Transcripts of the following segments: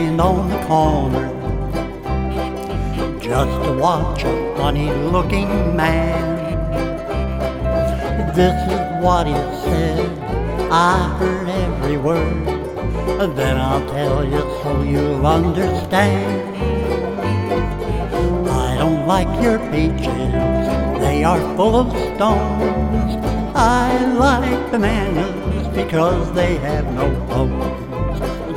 stand on the corner just to watch a funny-looking man. This is what he said, I heard every word, then I'll tell you so you'll understand. I don't like your peaches, they are full of stones. I like bananas because they have no bones.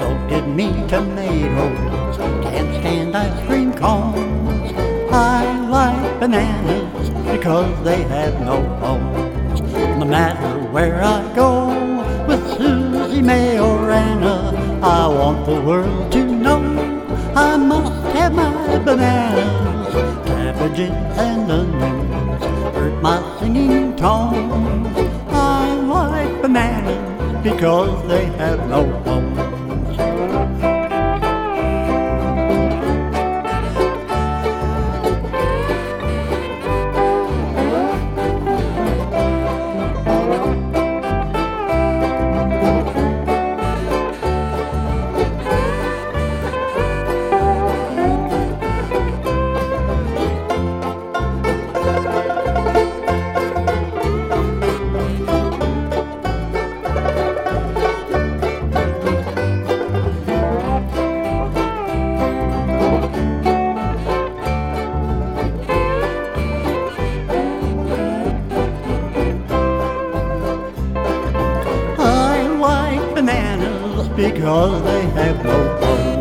Don't give me tomatoes, can't stand ice cream cones. I like bananas because they have no bones. No matter where I go, with Susie Majorana, I want the world to know I must have my bananas, cabbages and onions hurt my singing tones. I like bananas because they have no bones. Because they have no bones.